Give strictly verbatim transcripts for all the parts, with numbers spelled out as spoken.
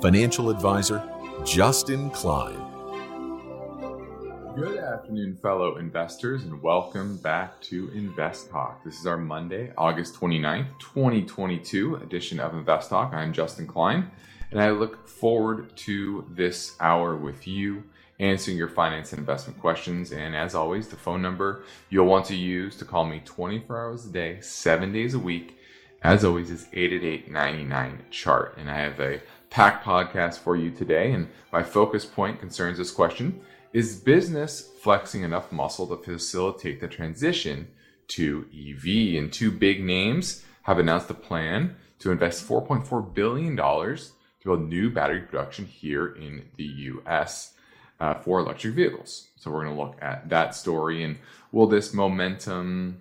Financial Advisor, Justin Klein. Good afternoon, fellow investors, and welcome back to InvestTalk. This is our Monday, August twenty-ninth, twenty twenty-two edition of InvestTalk. I'm Justin Klein, and I look forward to this hour with you, answering your finance and investment questions. And as always, the phone number you'll want to use to call me twenty-four hours a day, seven days a week, as always, is eight eight eight, nine nine, C H A R T. And I have a packed podcast for you today, and my focus point concerns this question: is business flexing enough muscle to facilitate the transition to E V? And two big names have announced a plan to invest four point four billion dollars to build new battery production here in the U S uh, for electric vehicles. So we're going to look at that story, and will this momentum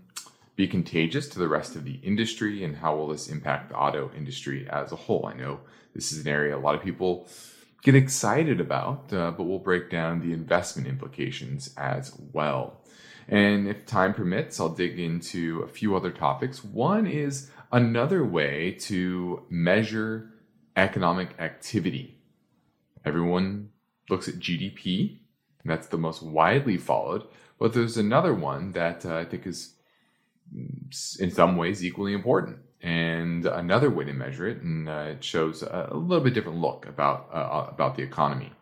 be contagious to the rest of the industry, and how will this impact the auto industry as a whole? I know this is an area a lot of people get excited about, uh, but we'll break down the investment implications as well. And if time permits, I'll dig into a few other topics. One is another way to measure economic activity. Everyone looks at G D P, and that's the most widely followed, but there's another one that uh, I think is in some ways equally important, and another way to measure it, and uh, it shows a, a little bit different look about uh, about the economy.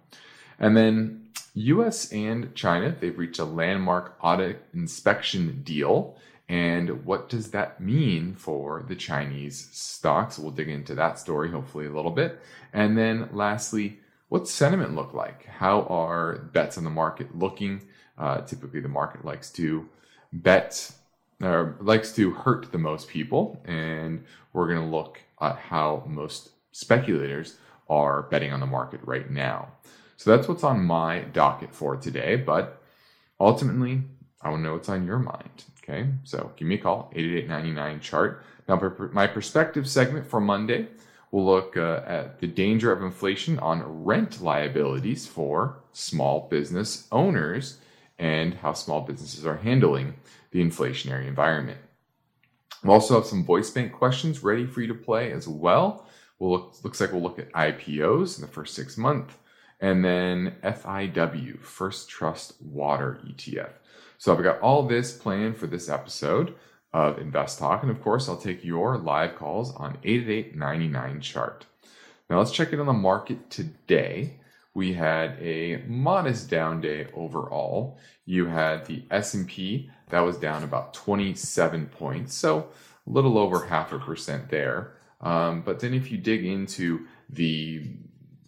And then U S and China, they've reached a landmark audit inspection deal, and what does that mean for the Chinese stocks? We'll dig into that story hopefully a little bit. And then lastly, what's sentiment look like? How are bets on the market looking? Uh, typically the market likes to bet or likes to hurt the most people, and we're going to look at how most speculators are betting on the market right now. So that's what's on my docket for today, but ultimately, I want to know what's on your mind, okay? So give me a call, eight eight eight, nine nine, C H A R T. Now, for my perspective segment for Monday, we'll look uh, at the danger of inflation on rent liabilities for small business owners and how small businesses are handling the inflationary environment. We'll also have some voice bank questions ready for you to play as well. We'll look, looks like we'll look at I P Os in the first six months, and then F I W, First Trust Water E T F. So I've got all this planned for this episode of Invest Talk, and of course I'll take your live calls on eight eight eight, nine nine, C H A R T. Now let's check in on the market today. We had a modest down day overall. You had the S and P that was down about twenty-seven points, so a little over half a percent there. Um, but then if you dig into the,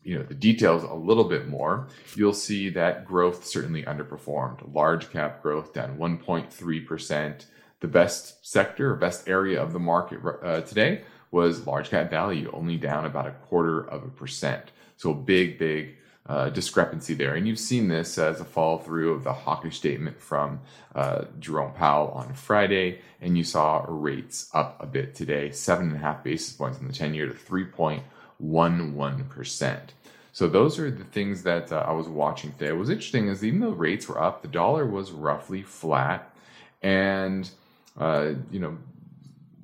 you know, the details a little bit more, you'll see that growth certainly underperformed. Large cap growth down one point three percent. The best sector, or best area of the market uh, today was large cap value, only down about a quarter of a percent. So a big, big Uh, discrepancy there. And you've seen this as a follow through of the hawkish statement from uh, Jerome Powell on Friday. And you saw rates up a bit today, seven and a half basis points on the ten year to three point one one percent. So those are the things that uh, I was watching today. What was interesting is even though rates were up, the dollar was roughly flat, and, uh, you know,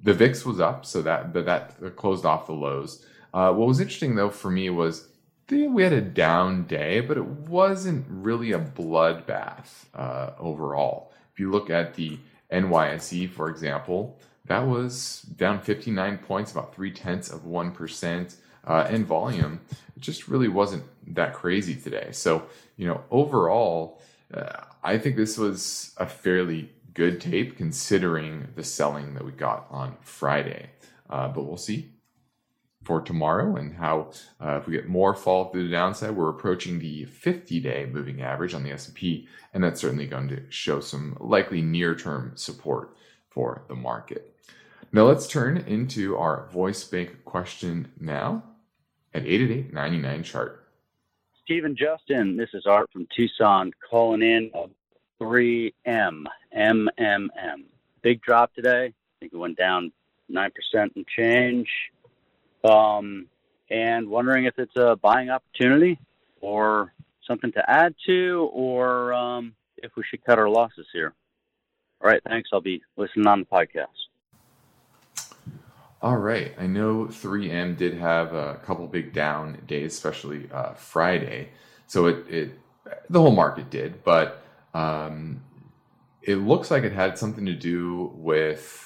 the V I X was up. So that, but that closed off the lows. Uh, what was interesting though for me was we had a down day, but it wasn't really a bloodbath uh, overall. If you look at the N Y S E, for example, that was down fifty-nine points, about three tenths of one percent, uh, and volume. It just really wasn't that crazy today. So, you know, overall, uh, I think this was a fairly good tape considering the selling that we got on Friday, uh, but we'll see for tomorrow and how uh, if we get more fall through the downside. We're approaching the fifty day moving average on the S and P, and that's certainly going to show some likely near-term support for the market. Now let's turn into our voice bank question now at eight eight eight, nine nine, C H A R T. Steve and Justin, this is Art from Tucson calling in on three M, M M M. Big drop today. I think it went down nine percent and change. Um, and wondering if it's a buying opportunity or something to add to, or um, if we should cut our losses here. All right, thanks. I'll be listening on the podcast. All right. I know three M did have a couple big down days, especially uh, Friday. So it, it the whole market did, but um, it looks like it had something to do with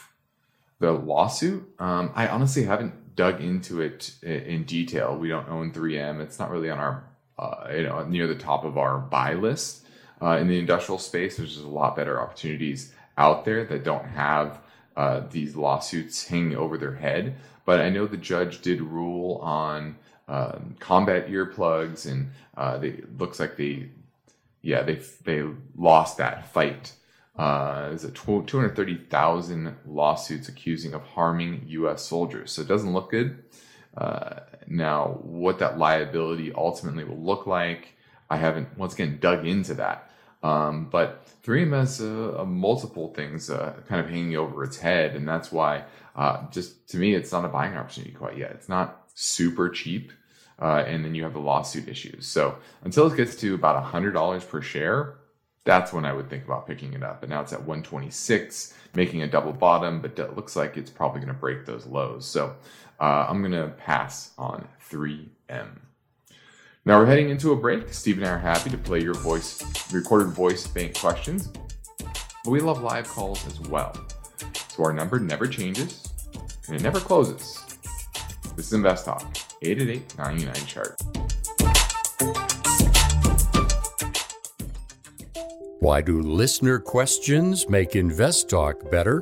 the lawsuit. Um, I honestly haven't dug into it in detail. We don't own three M. It's not really on our uh, you know near the top of our buy list uh, in the industrial space. There's just a lot better opportunities out there that don't have Uh, these lawsuits hang over their head. But I know the judge did rule on um, combat earplugs, and uh, they, it looks like they, yeah, they they lost that fight. Uh, There's a two hundred thirty thousand lawsuits accusing of harming U S soldiers. So it doesn't look good. Uh, now, what that liability ultimately will look like, I haven't once again dug into that. Um, but three M has uh, multiple things uh, kind of hanging over its head, and that's why, uh, just to me, it's not a buying opportunity quite yet. It's not super cheap, uh, and then you have the lawsuit issues. So until it gets to about one hundred dollars per share, that's when I would think about picking it up. But now it's at one twenty-six, making a double bottom, but it looks like it's probably going to break those lows. So uh, I'm going to pass on three M. Now we're heading into a break. Steve and I are happy to play your voice, recorded voice bank questions, but we love live calls as well. So our number never changes and it never closes. This is InvestTalk, eight eight eight, nine nine, C H A R T. Why do listener questions make InvestTalk better?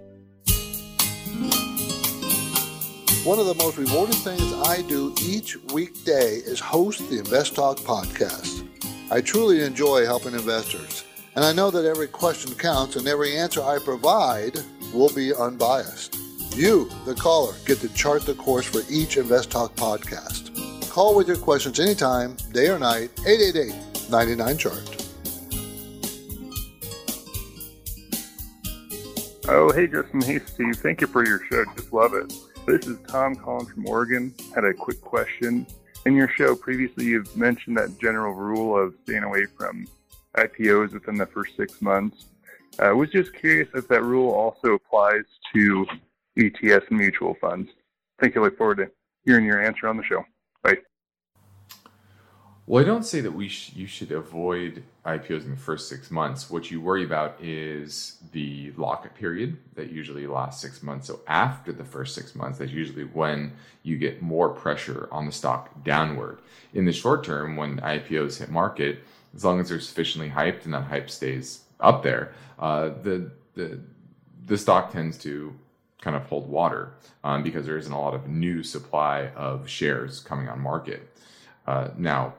One of the most rewarding things I do each weekday is host the InvestTalk podcast. I truly enjoy helping investors, and I know that every question counts and every answer I provide will be unbiased. You, the caller, get to chart the course for each InvestTalk podcast. Call with your questions anytime, day or night, eight eight eight, nine nine, C H A R T. Oh, hey, Justin. Hey, Steve. Thank you for your show. Just love it. This is Tom calling from Oregon. Had a quick question. In your show previously, you've mentioned that general rule of staying away from I P Os within the first six months. I was just curious if that rule also applies to E T Fs and mutual funds. Thank you. I look forward to hearing your answer on the show. Bye. Well, I don't say that we sh- you should avoid I P Os in the first six months. What you worry about is the lockup period that usually lasts six months. So after the first six months, that's usually when you get more pressure on the stock downward. In the short term, when I P Os hit market, as long as they're sufficiently hyped and that hype stays up there, uh, the the the stock tends to kind of hold water um, because there isn't a lot of new supply of shares coming on market uh, now.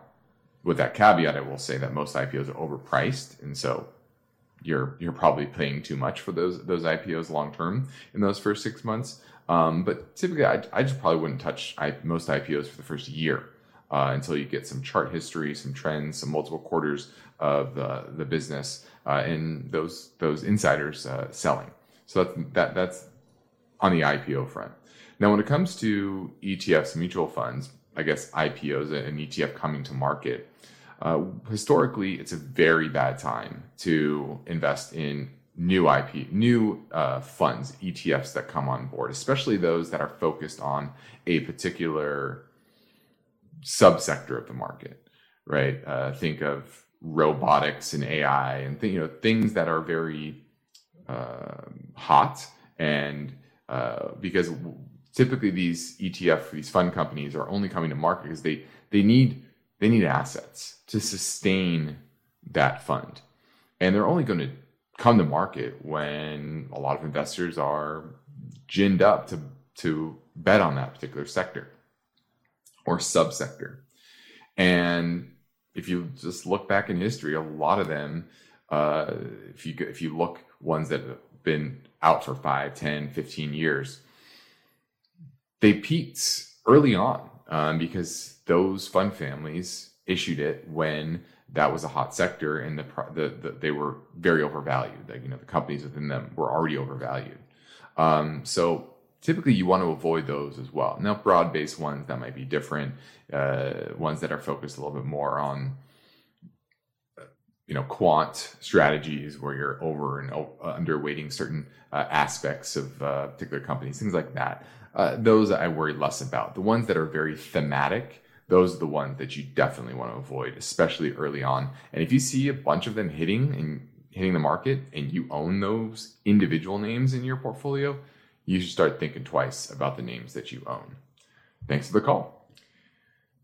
With that caveat, I will say that most I P Os are overpriced, and so you're you're probably paying too much for those those I P Os long term in those first six months. Um, but typically, I, I just probably wouldn't touch I, most I P Os for the first year uh, until you get some chart history, some trends, some multiple quarters of the the business, uh, and those those insiders uh, selling. So that's that that's on the I P O front. Now, when it comes to E T Fs, mutual funds, I guess I P Os, an E T F coming to market. Uh, historically, it's a very bad time to invest in new I P, new uh, funds, E T Fs that come on board, especially those that are focused on a particular subsector of the market, right? Uh, think of robotics and A I and th- you know things that are very uh, hot, and uh, because typically these E T F, these fund companies are only coming to market because they they need they need assets to sustain that fund, and they're only going to come to market when a lot of investors are ginned up to, to bet on that particular sector or subsector. And if you just look back in history, a lot of them, uh, if you if you look ones that have been out for five, ten, fifteen years, they peaked early on um, because those fund families issued it when that was a hot sector, and the, the, the they were very overvalued. Like, you know, the companies within them were already overvalued. Um, so typically you want to avoid those as well. Now, broad-based ones that might be different, uh, ones that are focused a little bit more on, you know, quant strategies where you're over and underweighting certain uh, aspects of uh, particular companies, things like that. Uh, those I worry less about. The ones that are very thematic, those are the ones that you definitely want to avoid, especially early on. And if you see a bunch of them hitting and hitting the market and you own those individual names in your portfolio, you should start thinking twice about the names that you own. Thanks for the call.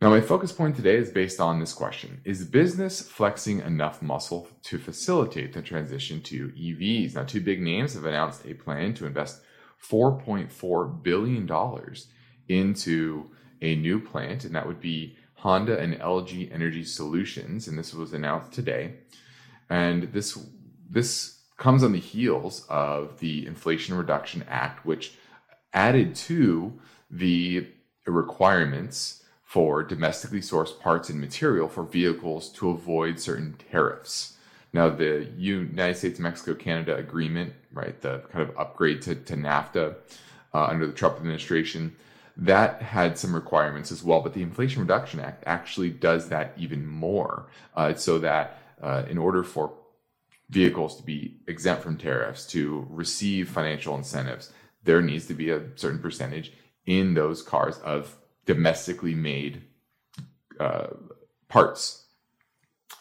Now, my focus point today is based on this question. Is business flexing enough muscle to facilitate the transition to E Vs? Now, two big names have announced a plan to invest four point four billion dollars into a new plant, and that would be Honda and L G Energy Solutions, and this was announced today. And this this comes on the heels of the Inflation Reduction Act, which added to the requirements for domestically sourced parts and material for vehicles to avoid certain tariffs. Now, the United States, Mexico, Canada agreement, right, the kind of upgrade to, to NAFTA uh, under the Trump administration, that had some requirements as well, but the Inflation Reduction Act actually does that even more, uh, so that uh, in order for vehicles to be exempt from tariffs, to receive financial incentives, there needs to be a certain percentage in those cars of domestically made uh, parts.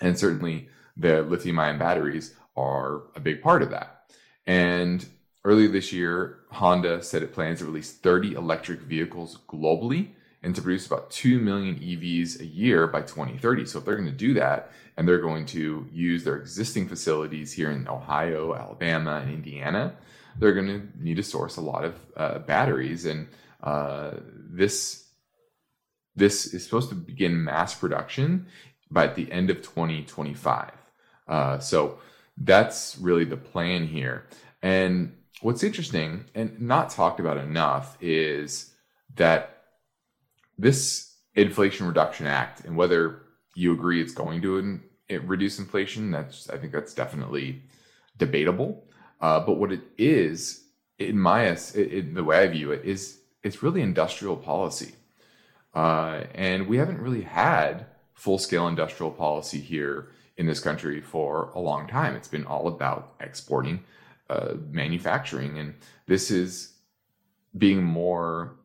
And certainly the lithium-ion batteries are a big part of that. And earlier this year, Honda said it plans to release thirty electric vehicles globally and to produce about two million E Vs a year by twenty thirty. So if they're going to do that, and they're going to use their existing facilities here in Ohio, Alabama, and Indiana, they're going to need to source a lot of uh, batteries. And uh, this, this is supposed to begin mass production by the end of twenty twenty-five. Uh, so that's really the plan here. And what's interesting and not talked about enough is that this Inflation Reduction Act, and whether you agree it's going to in, it reduce inflation, that's I think that's definitely debatable. Uh, but what it is, in my it, in the way I view it, is it's really industrial policy, uh, and we haven't really had full-scale industrial policy here in this country for a long time. It's been all about exporting. Uh, manufacturing, and this is being more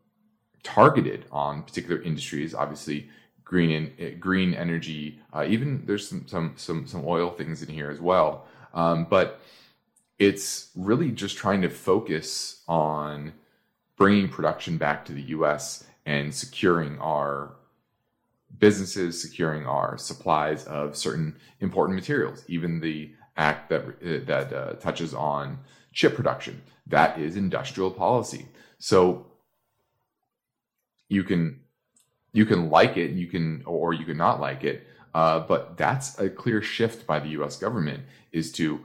targeted on particular industries. Obviously, green and uh, green energy. Uh, even there's some some some some oil things in here as well. Um, but it's really just trying to focus on bringing production back to the U S and securing our businesses, securing our supplies of certain important materials. Even the act that uh, that uh, touches on chip production, that is industrial policy. So you can you can like it, you can or you can not like it, uh, but that's a clear shift by the U S government, is to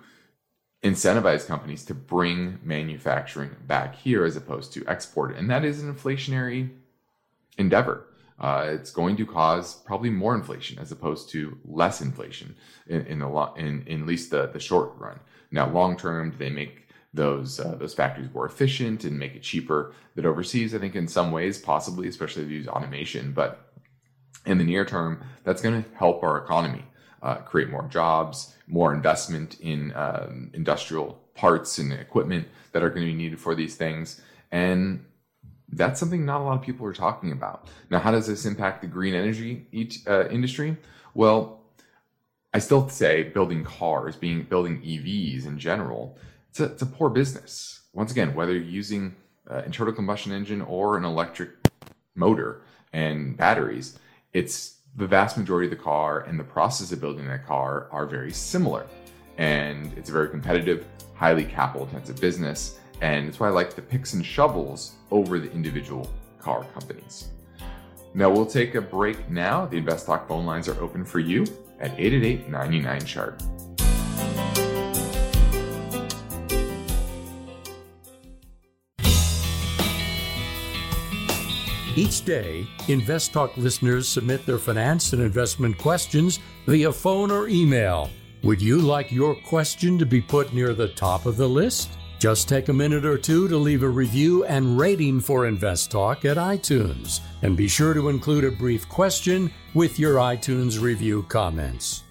incentivize companies to bring manufacturing back here as opposed to export it. And that is an inflationary endeavor. Uh, it's going to cause probably more inflation as opposed to less inflation in, in the lo- in, in at least the, the short run. Now, long term, do they make those uh, those factories more efficient and make it cheaper that overseas? I think in some ways, possibly, especially if you use automation. But in the near term, that's going to help our economy. uh, create more jobs, more investment in um, industrial parts and equipment that are going to be needed for these things. And that's something not a lot of people are talking about. Now, how does this impact the green energy uh, industry? Well, I still say building cars, being building E Vs in general, it's a, it's a poor business. Once again, whether you're using an uh, internal combustion engine or an electric motor and batteries, it's the vast majority of the car and the process of building that car are very similar. And it's a very competitive, highly capital intensive business. And that's why I like the picks and shovels over the individual car companies. Now we'll take a break now. The InvestTalk phone lines are open for you at eight eight eight, nine nine, C H A R T. Each day, InvestTalk listeners submit their finance and investment questions via phone or email. Would you like your question to be put near the top of the list? Just take a minute or two to leave a review and rating for InvestTalk at iTunes, and be sure to include a brief question with your iTunes review comments.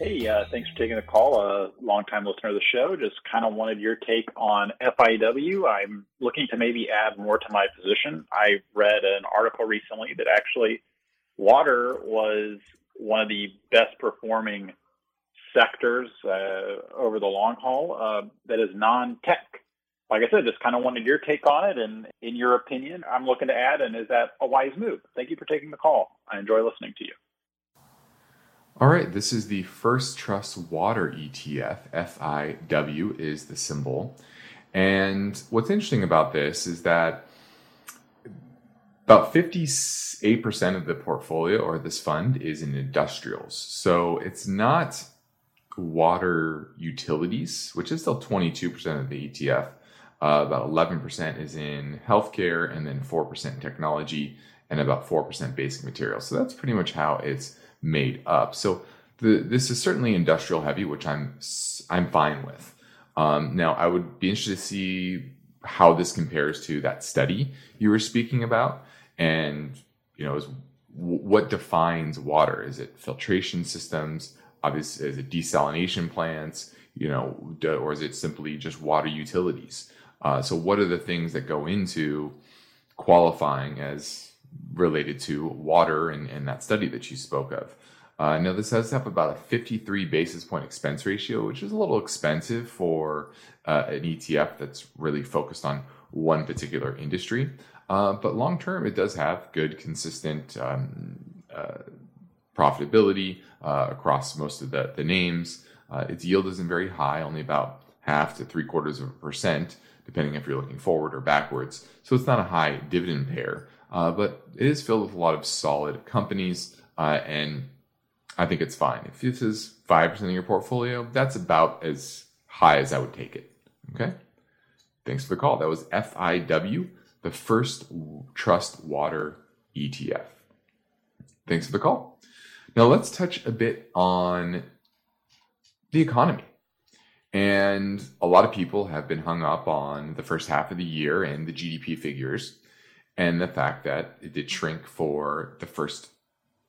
Hey, uh, thanks for taking the call. A longtime listener of the show. Just kind of wanted your take on F I W. I'm looking to maybe add more to my position. I read an article recently that actually water was one of the best performing sectors uh, over the long haul uh, that is non-tech. Like I said, just kind of wanted your take on it, and in your opinion, I'm looking to add, and is that a wise move? Thank you for taking the call. I enjoy listening to you. All right, this is the First Trust Water E T F. F I W is the symbol. And what's interesting about this is that about fifty-eight percent of the portfolio or this fund is in industrials. So it's not water utilities, which is still twenty-two percent of the E T F. Uh, about eleven percent is in healthcare, and then four percent in technology, and about four percent basic materials. So that's pretty much how it's made up. So the, this is certainly industrial heavy, which I'm I'm fine with. Um, now, I would be interested to see how this compares to that study you were speaking about. And, you know, is, what defines water? Is it filtration systems? Obviously, is it desalination plants? You know, or is it simply just water utilities? Uh, so what are the things that go into qualifying as related to water and, and that study that you spoke of? Uh, now, this does have about a fifty-three basis point expense ratio, which is a little expensive for uh, an E T F that's really focused on one particular industry. Uh, but long term, it does have good, consistent um, uh, profitability uh, across most of the, the names. Uh, its yield isn't very high, only about half to three quarters of a percent, depending if you're looking forward or backwards. So it's not a high dividend payer, uh, but it is filled with a lot of solid companies, uh, and I think it's fine. If this is five percent of your portfolio, that's about as high as I would take it. Okay. Thanks for the call. That was F I W, the First Trust Water E T F. Thanks for the call. Now let's touch a bit on the economy. And a lot of people have been hung up on the first half of the year and the G D P figures and the fact that it did shrink for the first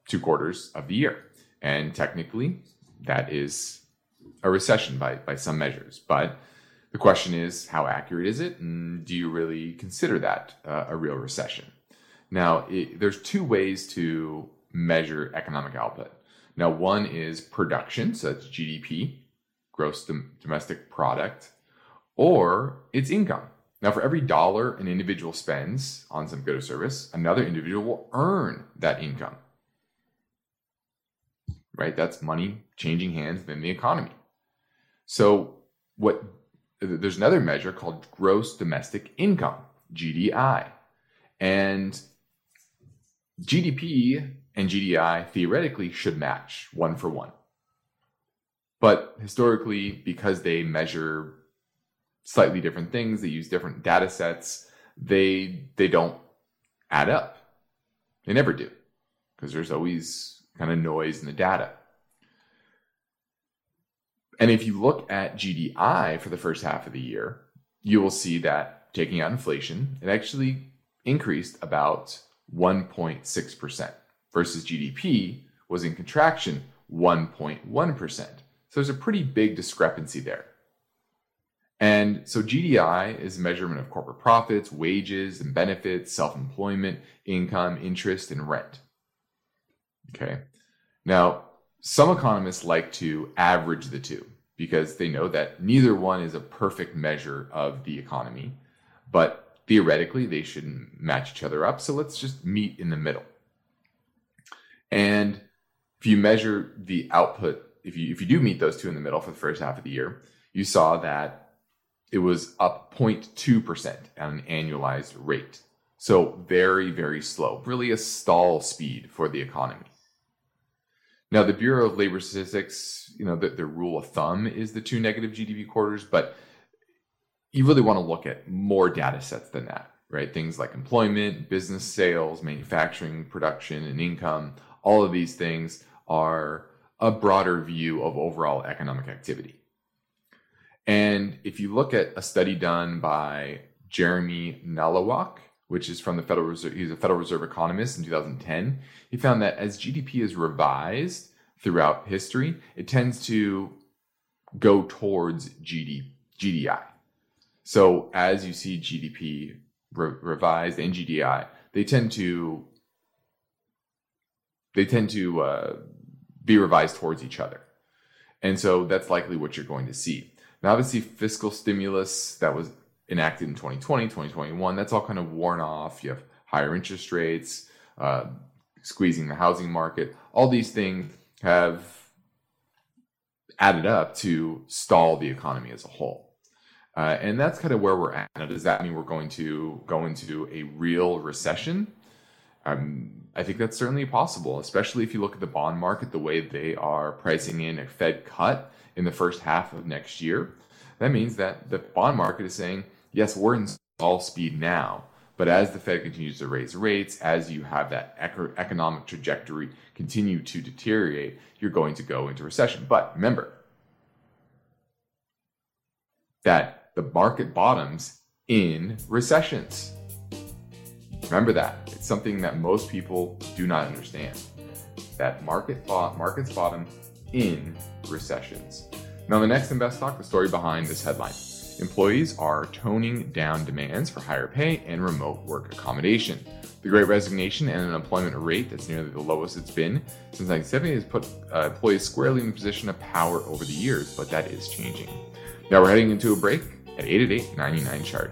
two quarters of the year. And technically, that is a recession by, by some measures. But the question is, how accurate is it? And do you really consider that uh, a real recession? Now, it, there's two ways to measure economic output. Now, one is production, so that's G D P, gross dom- domestic product, or it's income. Now, for every dollar an individual spends on some good or service, another individual will earn that income. Right? That's money changing hands within the economy. So what there's another measure called gross domestic income, G D I. And G D P and G D I theoretically should match one for one. But historically, because they measure slightly different things, they use different data sets, they they don't add up. They never do, because there's always kind of noise in the data. And if you look at G D I for the first half of the year, you will see that taking out inflation, it actually increased about one point six percent versus G D P was in contraction one point one percent. So there's a pretty big discrepancy there. And so G D I is a measurement of corporate profits, wages and benefits, self-employment, income, interest, and rent. Okay. Now, some economists like to average the two because they know that neither one is a perfect measure of the economy, but theoretically they shouldn't match each other up. So let's just meet in the middle. And if you measure the output, if you if you do meet those two in the middle for the first half of the year, you saw that it was up zero point two percent on an annualized rate. So very, very slow, really a stall speed for the economy. Now, the Bureau of Labor Statistics, you know, the, the rule of thumb is the two negative G D P quarters, but you really want to look at more data sets than that, right? Things like employment, business sales, manufacturing, production, and income. All of these things are a broader view of overall economic activity. And if you look at a study done by Jeremy Nalawak, which is from the Federal Reserve, he's a Federal Reserve economist in two thousand ten, he found that as G D P is revised throughout history, it tends to go towards G D, G D I. So as you see G D P re- revised and G D I, they tend to they tend to uh, be revised towards each other. And so that's likely what you're going to see. Now, obviously, fiscal stimulus that was enacted in twenty twenty, twenty twenty-one, that's all kind of worn off. You have higher interest rates, uh, squeezing the housing market. All these things have added up to stall the economy as a whole. Uh, and that's kind of where we're at. Now, does that mean we're going to go into a real recession? Um, I think that's certainly possible, especially if you look at the bond market, the way they are pricing in a Fed cut in the first half of next year. That means that the bond market is saying, yes, we're in stall speed now, but as the Fed continues to raise rates, as you have that ec- economic trajectory continue to deteriorate, you're going to go into recession. But remember that the market bottoms in recessions. Remember that. It's something that most people do not understand, that market bot- markets bottom in recessions. Now, the next Invest Talk, the story behind this headline. Employees are toning down demands for higher pay and remote work accommodation. The Great Resignation and an unemployment rate that's nearly the lowest it's been since nineteen seventy has put uh, employees squarely in a position of power over the years, but that is changing. Now we're heading into a break at eight eight eight, nine nine, C H A R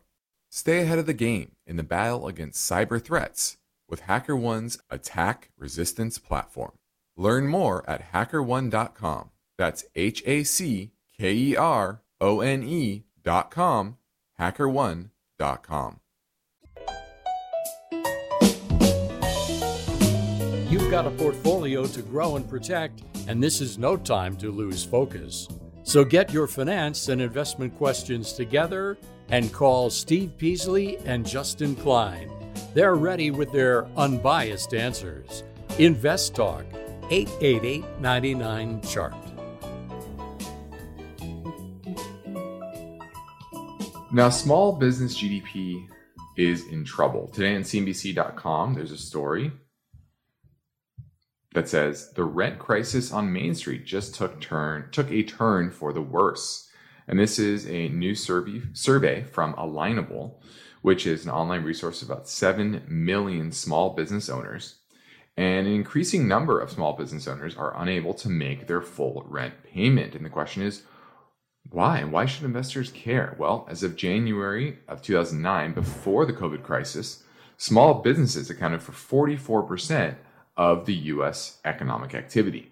stay ahead of the game in the battle against cyber threats with HackerOne's attack resistance platform. Learn more at HackerOne dot com. That's H A C K E R O N E dot com, HackerOne dot com. You've got a portfolio to grow and protect, and this is no time to lose focus. So get your finance and investment questions together and call Steve Peasley and Justin Klein. They're ready with their unbiased answers. InvestTalk, eight eight eight, nine nine, C H A R T. Now, small business G D P is in trouble. Today on C N B C dot com, there's a story that says the rent crisis on Main Street just took turn took a turn for the worse. And this is a new survey survey from Alignable, which is an online resource of about seven million small business owners. And an increasing number of small business owners are unable to make their full rent payment. And the question is, why? Why should investors care? Well, as of January of two thousand nine, before the COVID crisis, small businesses accounted for forty-four percent of the U S economic activity.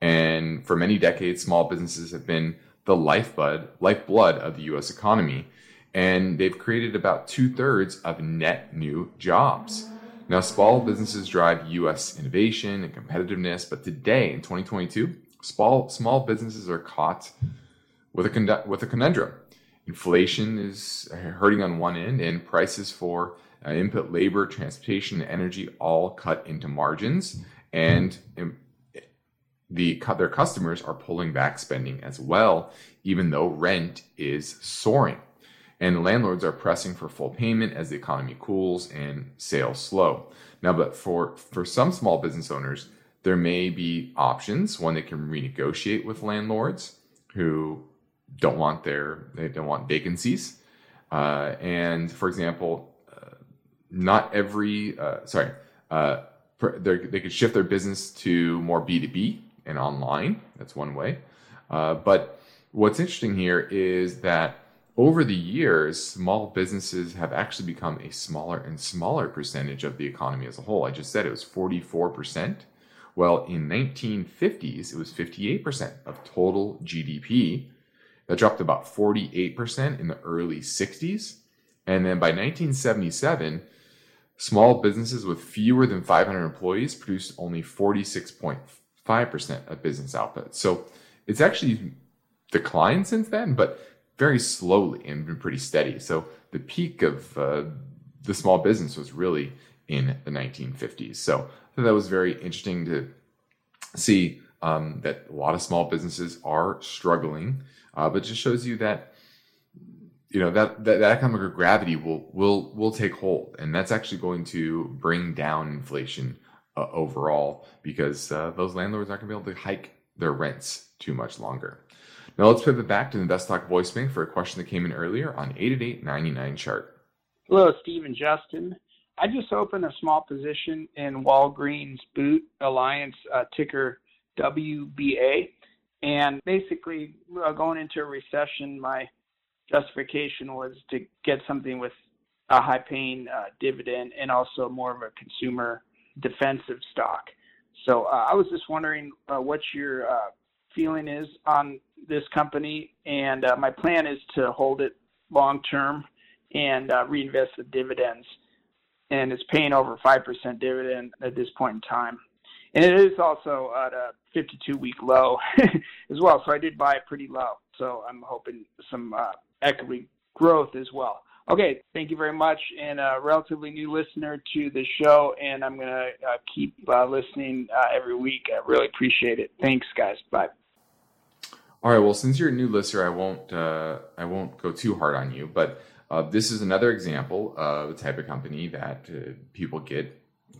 And for many decades, small businesses have been the lifeblood, lifeblood of the U S economy, and they've created about two-thirds of net new jobs. Now, small businesses drive U S innovation and competitiveness, but today, in twenty twenty-two, small, small businesses are caught with a, condu- with a conundrum. Inflation is hurting on one end, and prices for Uh, input labor, transportation, and energy all cut into margins, and um, the their customers are pulling back spending as well, even though rent is soaring. And landlords are pressing for full payment as the economy cools and sales slow. Now, but for, for some small business owners, there may be options. One, they can renegotiate with landlords who don't want their they don't want vacancies. Uh, and for example, Not every, uh, sorry, uh, per, they could shift their business to more B two B and online. That's one way. Uh, but what's interesting here is that over the years, small businesses have actually become a smaller and smaller percentage of the economy as a whole. I just said it was forty-four percent. Well, in nineteen fifties, it was fifty-eight percent of total G D P. That dropped to about forty-eight percent in the early sixties. And then by nineteen seventy-seven, small businesses with fewer than five hundred employees produced only forty-six point five percent of business output. So it's actually declined since then, but very slowly and been pretty steady. So the peak of uh, the small business was really in the nineteen fifties. So I thought that was very interesting to see um, that a lot of small businesses are struggling, uh, but it just shows you that you know, that, that, that economic gravity will, will, will take hold. And that's actually going to bring down inflation uh, overall because uh, those landlords aren't going to be able to hike their rents too much longer. Now let's pivot back to the InvestTalk voicemail for a question that came in earlier on eight eight eight, nine nine, C H A R T. Hello, Steve and Justin. I just opened a small position in Walgreens Boots Alliance, uh, ticker W B A. And basically uh, going into a recession, my justification was to get something with a high-paying uh, dividend and also more of a consumer defensive stock. So uh, I was just wondering uh, what your uh, feeling is on this company, and uh, my plan is to hold it long-term and uh, reinvest the dividends, and it's paying over five percent dividend at this point in time. And it is also at a fifty-two week low as well, so I did buy it pretty low. So I'm hoping some uh, equity growth as well. Okay, thank you very much. And a relatively new listener to the show, and I'm going to uh, keep uh, listening uh, every week. I really appreciate it. Thanks, guys. Bye. All right. Well, since you're a new listener, I won't uh, I won't go too hard on you. But uh, this is another example of the type of company that uh, people get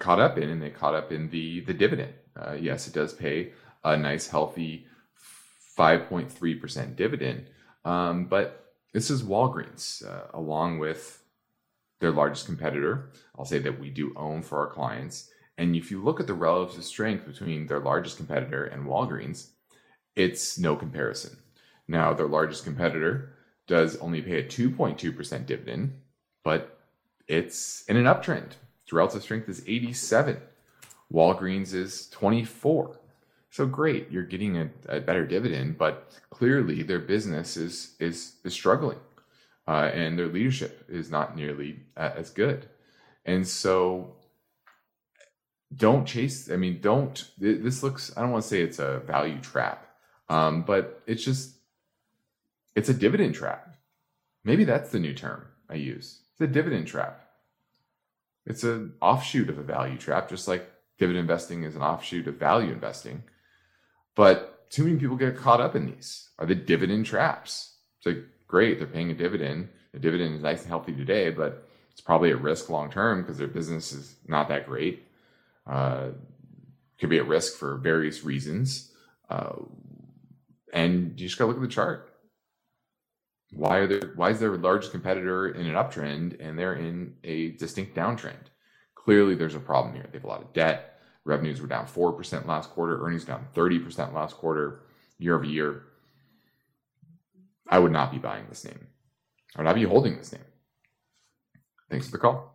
caught up in, and they caught up in the the dividend. Uh, yes, it does pay a nice, healthy five point three percent dividend. Um, but this is Walgreens, uh, along with their largest competitor. I'll say that we do own for our clients. And if you look at the relative strength between their largest competitor and Walgreens, it's no comparison. Now, their largest competitor does only pay a two point two percent dividend, but it's in an uptrend. Its relative strength is eighty-seven. Walgreens is twenty-four. So great, you're getting a, a better dividend, but clearly their business is is, is struggling, uh, and their leadership is not nearly uh, as good. And so don't chase, I mean, don't, this looks, I don't want to say it's a value trap, um, but it's just, it's a dividend trap. Maybe that's the new term I use. It's a dividend trap. It's an offshoot of a value trap, just like dividend investing is an offshoot of value investing. But too many people get caught up in these. Are the dividend traps? It's like, great, they're paying a dividend. The dividend is nice and healthy today, but it's probably at risk long term because their business is not that great. Uh, could be at risk for various reasons. Uh, and you just gotta look at the chart. Why are there? Why is their largest competitor in an uptrend and they're in a distinct downtrend? Clearly, there's a problem here. They have a lot of debt. Revenues were down four percent last quarter. Earnings down thirty percent last quarter, year over year. I would not be buying this name. I would not be holding this name. Thanks for the call.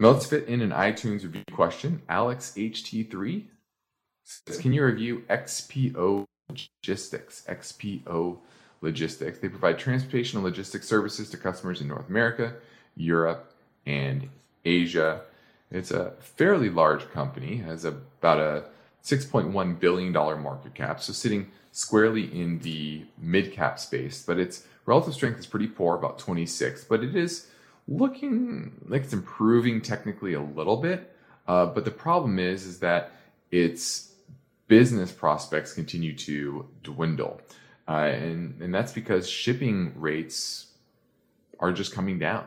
Now let's fit in an iTunes review question. Alex H T three says, can you review X P O Logistics? X P O Logistics. They provide transportation and logistics services to customers in North America, Europe, and Asia. It's a fairly large company, has about a six point one billion dollars market cap, so sitting squarely in the mid-cap space, but its relative strength is pretty poor, about twenty-six, but it is looking like it's improving technically a little bit, uh, but the problem is, is that its business prospects continue to dwindle, uh, and, and that's because shipping rates are just coming down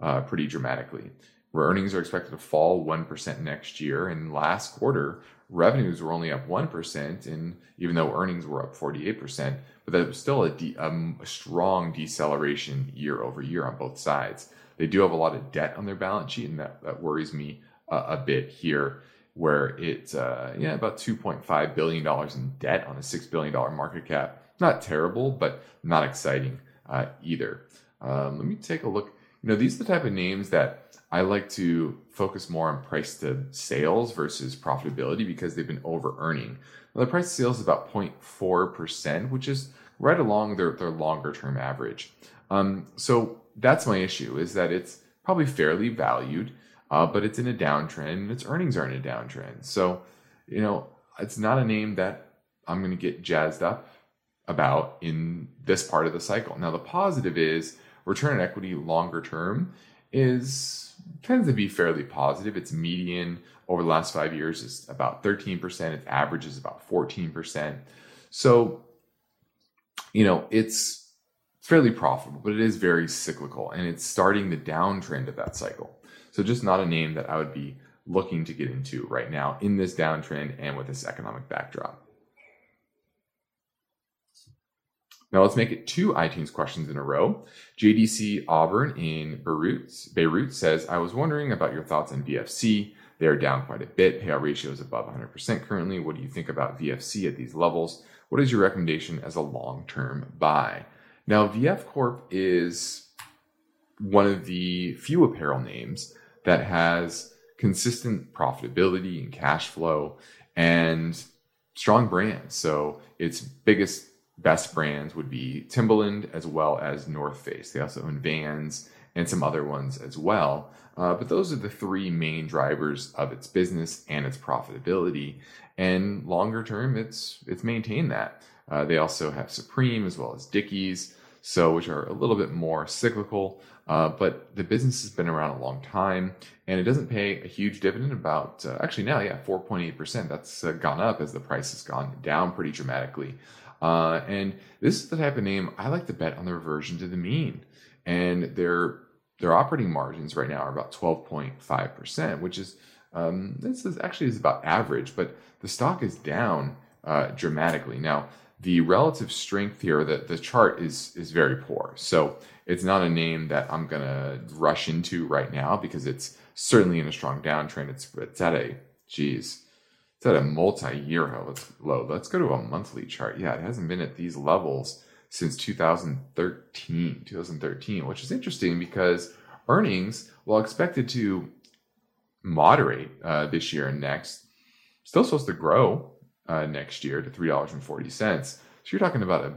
Uh, pretty dramatically. Where earnings are expected to fall one percent next year, and last quarter revenues were only up one percent, and even though earnings were up forty-eight percent, but that was still a, de- um, a strong deceleration year over year on both sides. They do have a lot of debt on their balance sheet, and that, that worries me uh, a bit here, where it's uh, yeah about two point five billion dollars in debt on a six billion dollars market cap. Not terrible, but not exciting uh, either. Um, let me take a look. You know, these are the type of names that I like to focus more on price to sales versus profitability because they've been over-earning. Now, the price to sales is about zero point four percent, which is right along their, their longer-term average. Um, so that's my issue, is that it's probably fairly valued, uh, but it's in a downtrend, and its earnings are in a downtrend. So, you know, it's not a name that I'm going to get jazzed up about in this part of the cycle. Now, the positive is, return on equity longer term is tends to be fairly positive. Its median over the last five years is about thirteen percent. Its average is about fourteen percent. So, you know, it's fairly profitable, but it is very cyclical, and it's starting the downtrend of that cycle. So just not a name that I would be looking to get into right now in this downtrend and with this economic backdrop. Now let's make it two iTunes questions in a row. J D C Auburn in Beirut, Beirut says, I was wondering about your thoughts on V F C. They are down quite a bit. Payout ratio is above one hundred percent currently. What do you think about V F C at these levels? What is your recommendation as a long-term buy? Now, V F Corp is one of the few apparel names that has consistent profitability and cash flow and strong brands. So its biggest best brands would be Timberland as well as North Face. They also own Vans and some other ones as well. Uh, but those are the three main drivers of its business and its profitability. And longer term, it's it's maintained that. Uh, they also have Supreme as well as Dickies, so which are a little bit more cyclical. Uh, but the business has been around a long time, and it doesn't pay a huge dividend. About uh, actually now, yeah, four point eight percent. That's uh, gone up as the price has gone down pretty dramatically. Uh, and this is the type of name I like to bet on the reversion to the mean. And their their operating margins right now are about twelve point five percent, which is Um, this is actually is about average, but the stock is down uh, dramatically. Now, the relative strength here, the, the chart is is very poor. So it's not a name that I'm going to rush into right now because it's certainly in a strong downtrend. It's, it's at a, geez, it's at a multi-year low. Let's go to a monthly chart. Yeah, it hasn't been at these levels since two thousand thirteen, two thousand thirteen, which is interesting because earnings, while expected to moderate uh, this year and next, still supposed to grow uh, next year to three dollars and forty cents. So you're talking about a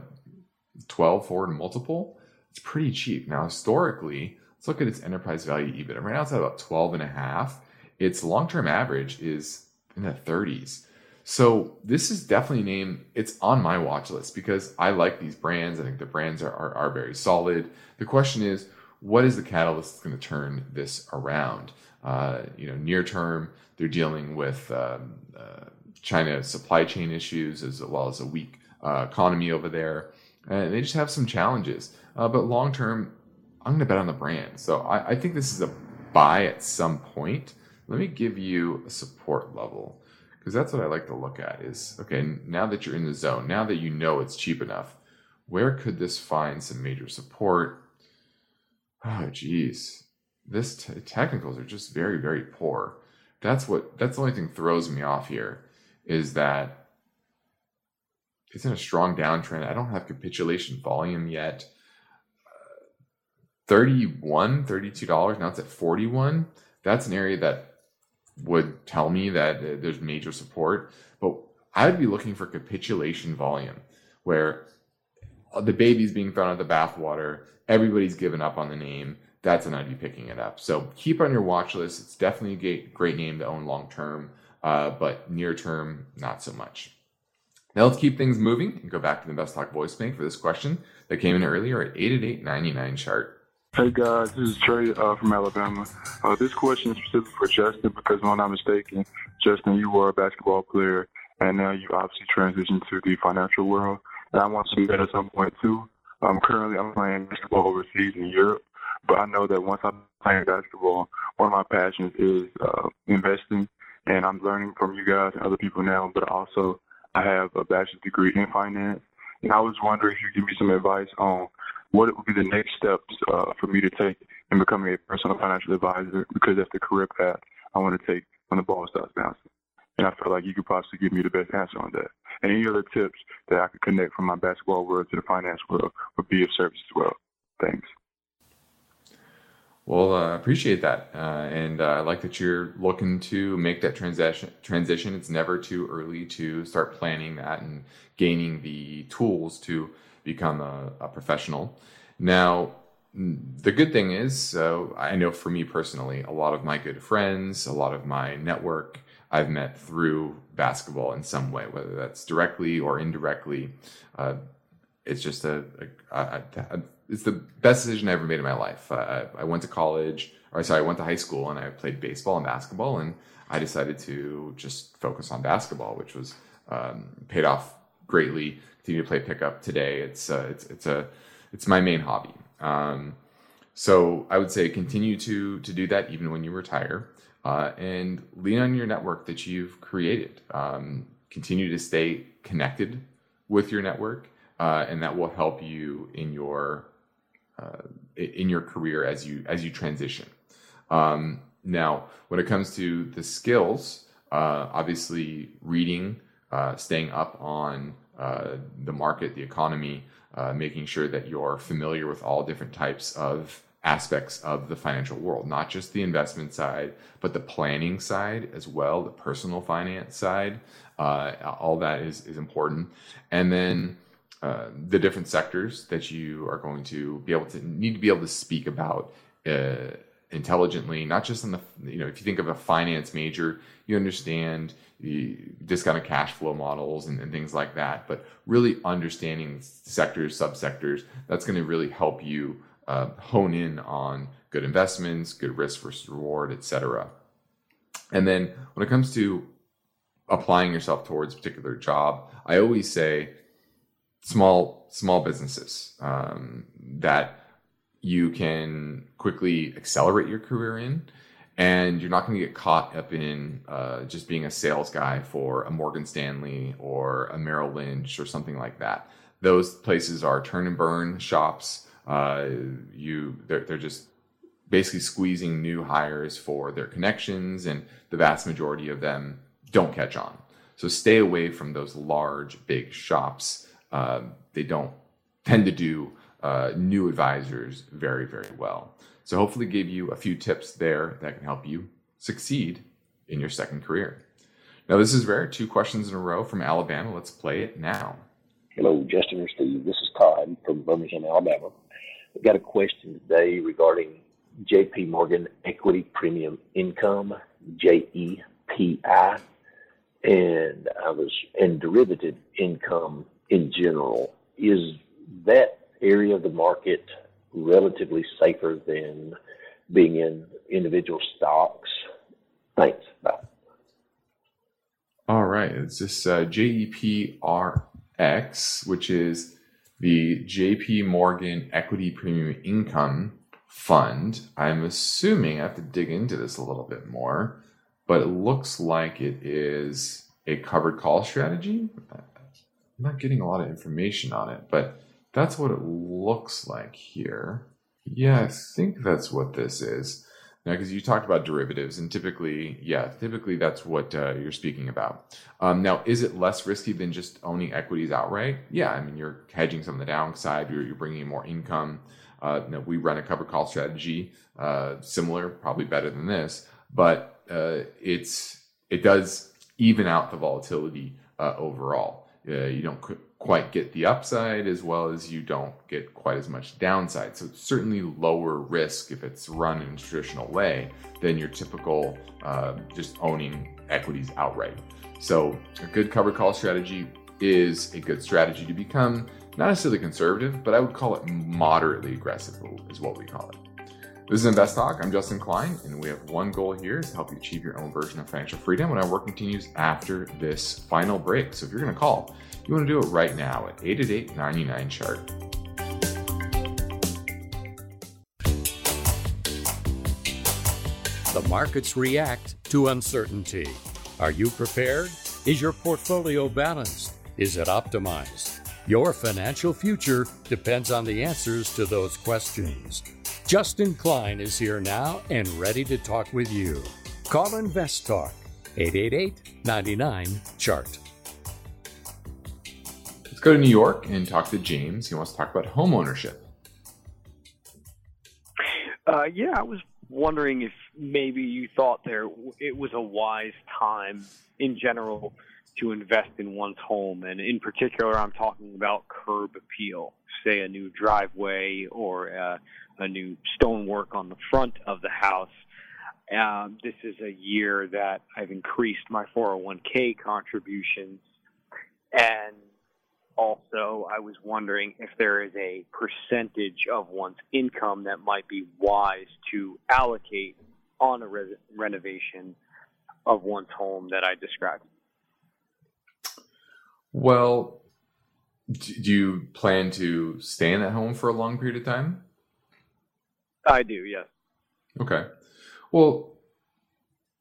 twelve forward multiple. It's pretty cheap. Now, historically, let's look at its enterprise value EBITDA. Right now, it's at about twelve and a half. Its long-term average is in the thirties. So this is definitely a name, it's on my watch list because I like these brands. I think the brands are, are, are very solid. The question is, what is the catalyst that's going to turn this around? Uh, you know, near term, they're dealing with um, uh, China supply chain issues as well as a weak uh, economy over there. And they just have some challenges. Uh, but long term, I'm going to bet on the brand. So I, I think this is a buy at some point. Let me give you a support level because that's what I like to look at is, okay, now that you're in the zone, now that you know it's cheap enough, where could this find some major support? Oh, geez. This t- technicals are just very, very poor. That's what, that's the only thing throws me off here is that it's in a strong downtrend. I don't have capitulation volume yet. thirty-one, thirty-two dollars. Now it's at forty-one. That's an area that would tell me that uh, there's major support, but I'd be looking for capitulation volume where the baby's being thrown out the bathwater. Everybody's given up on the name. That's when I'd be picking it up. So keep on your watch list. It's definitely a great name to own long-term, uh, but near-term, not so much. Now let's keep things moving and go back to the InvestTalk voice bank for this question that came in earlier at eight eight eight, nine nine, chart. Hey guys, this is Trey uh, from Alabama. Uh, this question is specific for Justin because, if I'm not mistaken, Justin, you were a basketball player and now you obviously transitioned to the financial world. And I want to bet at some point too. Um, currently, I'm playing basketball overseas in Europe, but I know that once I'm playing basketball, one of my passions is uh, investing, and I'm learning from you guys and other people now. But also, I have a bachelor's degree in finance, and I was wondering if you could give me some advice on what would be the next steps uh, for me to take in becoming a personal financial advisor, because that's the career path I want to take when the ball starts bouncing. And I feel like you could possibly give me the best answer on that. And any other tips that I could connect from my basketball world to the finance world would be of service as well. Thanks. Well, I uh, appreciate that. Uh, and I uh, like that you're looking to make that transition. transition. It's never too early to start planning that and gaining the tools to become a, a professional. Now, the good thing is, so I know for me personally, a lot of my good friends, a lot of my network, I've met through basketball in some way, whether that's directly or indirectly. Uh, it's just a, a, a, a, it's the best decision I ever made in my life. Uh, I, I went to college, or sorry, I went to high school and I played baseball and basketball, and I decided to just focus on basketball, which was um, paid off greatly. Continue to play pickup today. It's uh, it's it's a it's my main hobby. Um, so I would say continue to to do that even when you retire. Uh, and lean on your network that you've created. Um, continue to stay connected with your network, uh, and that will help you in your uh, in your career as you as you transition. Um, now, when it comes to the skills, uh, obviously reading, uh, staying up on uh, the market, the economy, uh, making sure that you're familiar with all different types of aspects of the financial world, not just the investment side, but the planning side as well, the personal finance side. Uh, all that is, is important. And then uh, the different sectors that you are going to be able to need to be able to speak about uh, intelligently, not just on the, you know, if you think of a finance major, you understand the discounted cash flow models and, and things like that, but really understanding sectors, subsectors, that's going to really help you Uh, hone in on good investments, good risk versus reward, et cetera. And then when it comes to applying yourself towards a particular job, I always say small small businesses um, that you can quickly accelerate your career in, And you're not going to get caught up in uh, just being a sales guy for a Morgan Stanley or a Merrill Lynch or something like that. Those places are turn and burn shops. Uh, you they're, they're just basically squeezing new hires for their connections, and the vast majority of them don't catch on. So stay away from those large, big shops. Uh, they don't tend to do uh, new advisors very, very well. So hopefully give you a few tips there that can help you succeed in your second career. Now, this is rare. Two questions in a row from Alabama. Let's play it now. Hello, Justin and Steve. This is Todd from Birmingham, Alabama. I've got a question today regarding J P Morgan Equity Premium Income, J E P I, and I was and derivative income in general. Is that area of the market relatively safer than being in individual stocks? Thanks. Bye. All right. It's this uh, J E P R X, which is the J P Morgan Equity Premium Income Fund. I'm assuming I have to dig into this a little bit more, but it looks like it is a covered call strategy. I'm not getting a lot of information on it, but that's what it looks like here. Yeah, I think that's what this is. Now, because you talked about derivatives, and typically, yeah, typically that's what uh, you're speaking about. Um, now, is it less risky than just owning equities outright? Yeah, I mean, you're hedging some of the downside. You're, you're bringing in more income. Uh, you know, we run a covered call strategy, uh, similar, probably better than this, but uh, it's it does even out the volatility uh, overall. Uh, you don't qu- quite get the upside as well as you don't get quite as much downside. So it's certainly lower risk if it's run in a traditional way than your typical uh, just owning equities outright. So a good covered call strategy is a good strategy to become not necessarily conservative, but I would call it moderately aggressive is what we call it. This is InvestTalk. I'm Justin Klein, and we have one goal here is to help you achieve your own version of financial freedom. And our work continues after this final break. So if you're going to call, you want to do it right now at eight eight eight, nine nine, C H A R T. The markets react to uncertainty. Are you prepared? Is your portfolio balanced? Is it optimized? Your financial future depends on the answers to those questions. Justin Klein is here now and ready to talk with you. Call InvestTalk, eight eight eight, nine nine, C H A R T. Let's go to New York and talk to James. He wants to talk about home ownership. Uh, yeah, I was wondering if maybe you thought there it was a wise time in general to invest in one's home. And in particular, I'm talking about curb appeal, say a new driveway or a, a new stonework on the front of the house. Um, this is a year that I've increased my four oh one k contributions. And also, I was wondering if there is a percentage of one's income that might be wise to allocate on a re- renovation of one's home that I described. Well, do you plan to stay in that home for a long period of time? I do, yes. Okay. Well,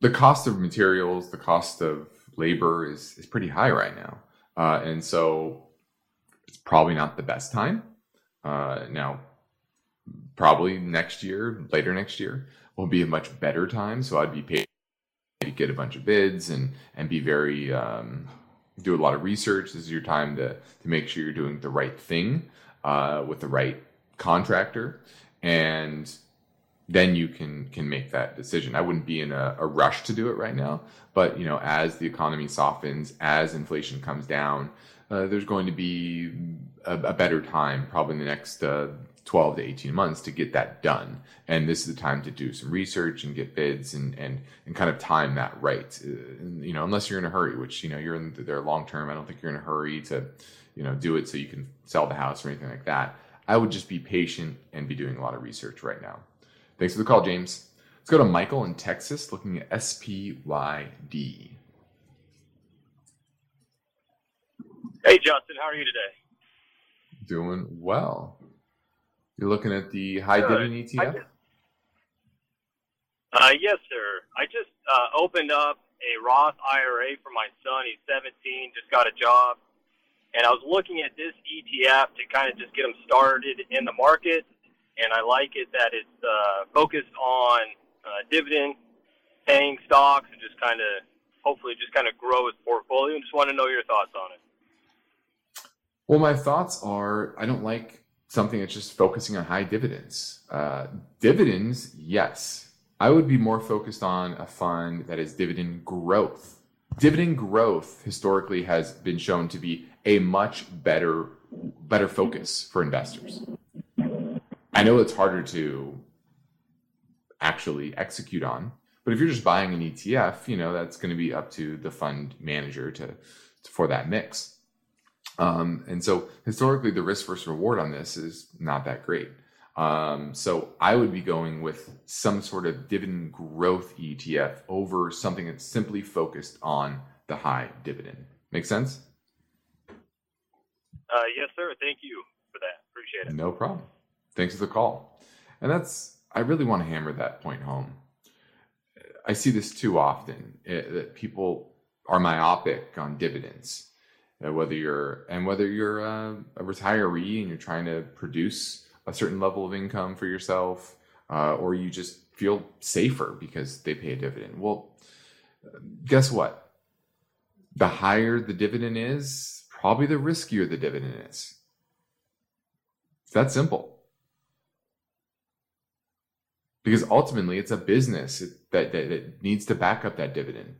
the cost of materials, the cost of labor is, is pretty high right now. Uh, and so it's probably not the best time. Uh, now, probably next year, later next year, will be a much better time. So I'd be paid to get a bunch of bids and, and be very... Um, do a lot of research. This is your time to, to make sure you're doing the right thing uh, with the right contractor. And then you can, can make that decision. I wouldn't be in a, a rush to do it right now, but you know, as the economy softens, as inflation comes down, uh, there's going to be a, a better time, probably in the next uh, twelve to eighteen months to get that done. And this is the time to do some research and get bids and, and, and kind of time that right. Uh, you know, unless you're in a hurry, which, you know, you're in there long term. I don't think you're in a hurry to, you know, do it so you can sell the house or anything like that. I would just be patient and be doing a lot of research right now. Thanks for the call, James. Let's go to Michael in Texas looking at S P Y D. Hey, Justin, how are you today? Doing well. You're looking at the high dividend E T F? Uh, yes, sir. I just uh, opened up a Roth I R A for my son. He's seventeen, just got a job. And I was looking at this E T F to kind of just get him started in the market, and I like it that it's uh, focused on uh, dividend-paying stocks and just kind of, hopefully, just kind of grow his portfolio. I just want to know your thoughts on it. Well, my thoughts are I don't like something that's just focusing on high dividends. Uh, dividends, yes. I would be more focused on a fund that is dividend growth. Dividend growth historically has been shown to be a much better better focus for investors. I know it's harder to actually execute on, but if you're just buying an E T F, you know, that's going to be up to the fund manager to, to for that mix. Um, and so historically, the risk versus reward on this is not that great. Um, so I would be going with some sort of dividend growth E T F over something that's simply focused on the high dividend. Make sense? Uh, yes, sir. Thank you for that. Appreciate it. No problem. Thanks for the call. And that's, I really want to hammer that point home. I see this too often, it, that people are myopic on dividends, uh, whether you're, and whether you're a, a retiree and you're trying to produce a certain level of income for yourself, uh, or you just feel safer because they pay a dividend. Well, guess what? The higher the dividend is, probably the riskier the dividend is. It's that simple. Because ultimately, it's a business that, that, that needs to back up that dividend,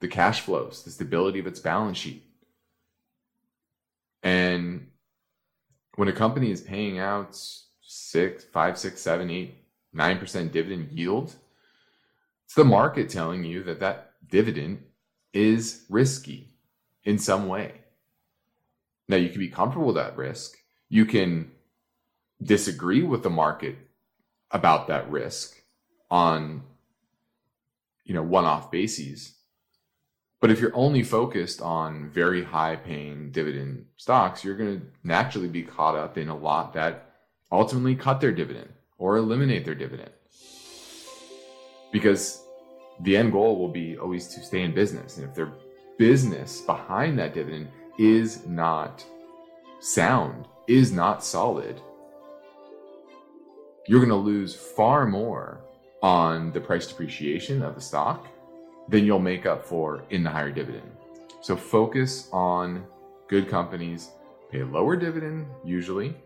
the cash flows, the stability of its balance sheet. And when a company is paying out six, five, six, seven, eight, nine percent dividend yield, it's the market telling you that that dividend is risky in some way. Now, you can be comfortable with that risk. You can disagree with the market about that risk on, you know, one-off bases. But if you're only focused on very high-paying dividend stocks, you're going to naturally be caught up in a lot that ultimately cut their dividend or eliminate their dividend. Because the end goal will be always to stay in business. And if their business behind that dividend is not sound, is not solid, you're going to lose far more on the price depreciation of the stock than you'll make up for in the higher dividend. So focus on good companies, pay a lower dividend usually,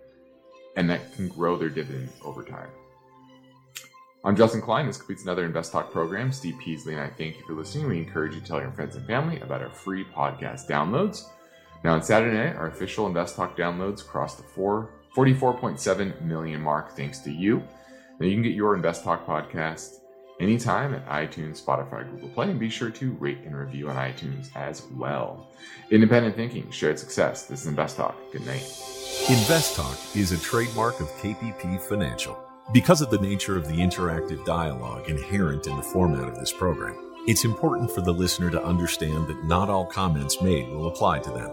and that can grow their dividend over time. I'm Justin Klein. This completes another Invest Talk program. Steve Peasley and I thank you for listening. We encourage you to tell your friends and family about our free podcast downloads. Now on Saturday night, our official Invest Talk downloads crossed the forty-four point seven million mark thanks to you. Now you can get your Invest Talk podcast anytime at iTunes, Spotify, Google Play, and be sure to rate and review on iTunes as well. Independent thinking, shared success. This is Invest Talk. Good night. Invest Talk is a trademark of K P P Financial. Because of the nature of the interactive dialogue inherent in the format of this program, it's important for the listener to understand that not all comments made will apply to them.